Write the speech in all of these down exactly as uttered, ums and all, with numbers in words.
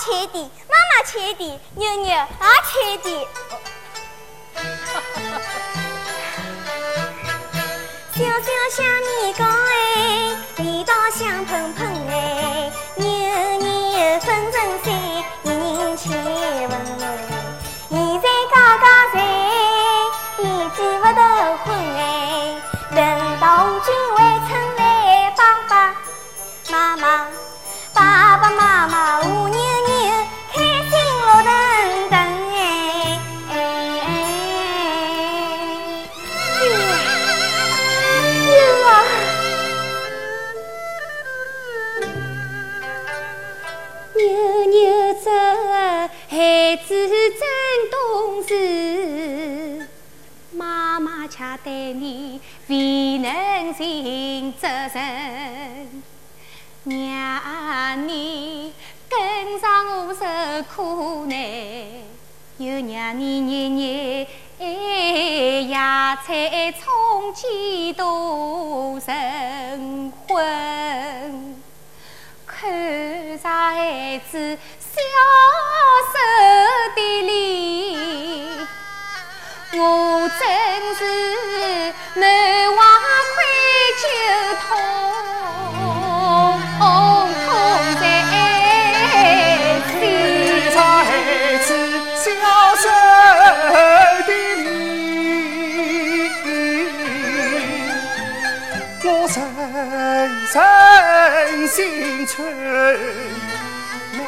切的，妈妈切的，牛牛啊切的。小小小米糕哎，味道香喷喷哎，牛牛粉粉碎，人吃闻。现在家家侪已记不得荤哎，等到五斤回村来，爸爸妈妈。 爸爸妈妈五年年开心乐腾腾哎哎哎！哟啊！牛牛这孩子真懂事，妈妈恰对你未能尽责任。 娘你跟上我受苦难，有娘你年年哎呀才冲几多晨昏，看着孩子消瘦的脸，我真是难忘愧疚痛。 人心存难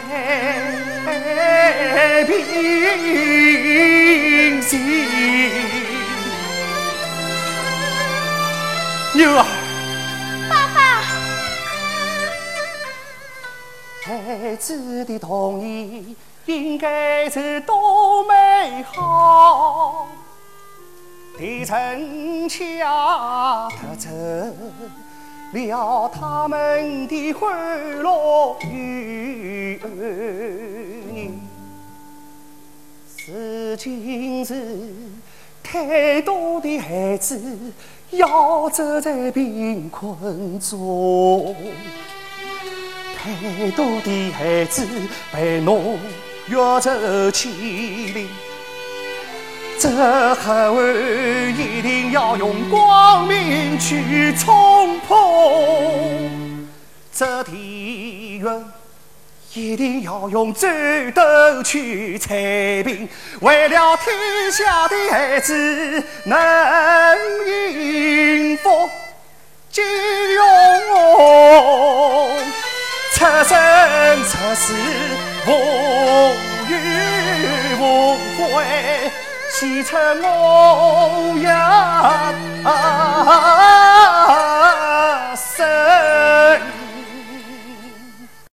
平息。牛啊！爸爸，孩子的童年应该是多美好，的城墙特征。 了他们的欢乐与恩怨，如今是太多的孩子夭折在贫困中，太多的孩子被侬越走千里，这黑暗一定要用光明去冲。 哦，这田园一定要用战斗去铲平，为了天下的孩子能幸福，金融出身出世无怨无悔，献出我呀！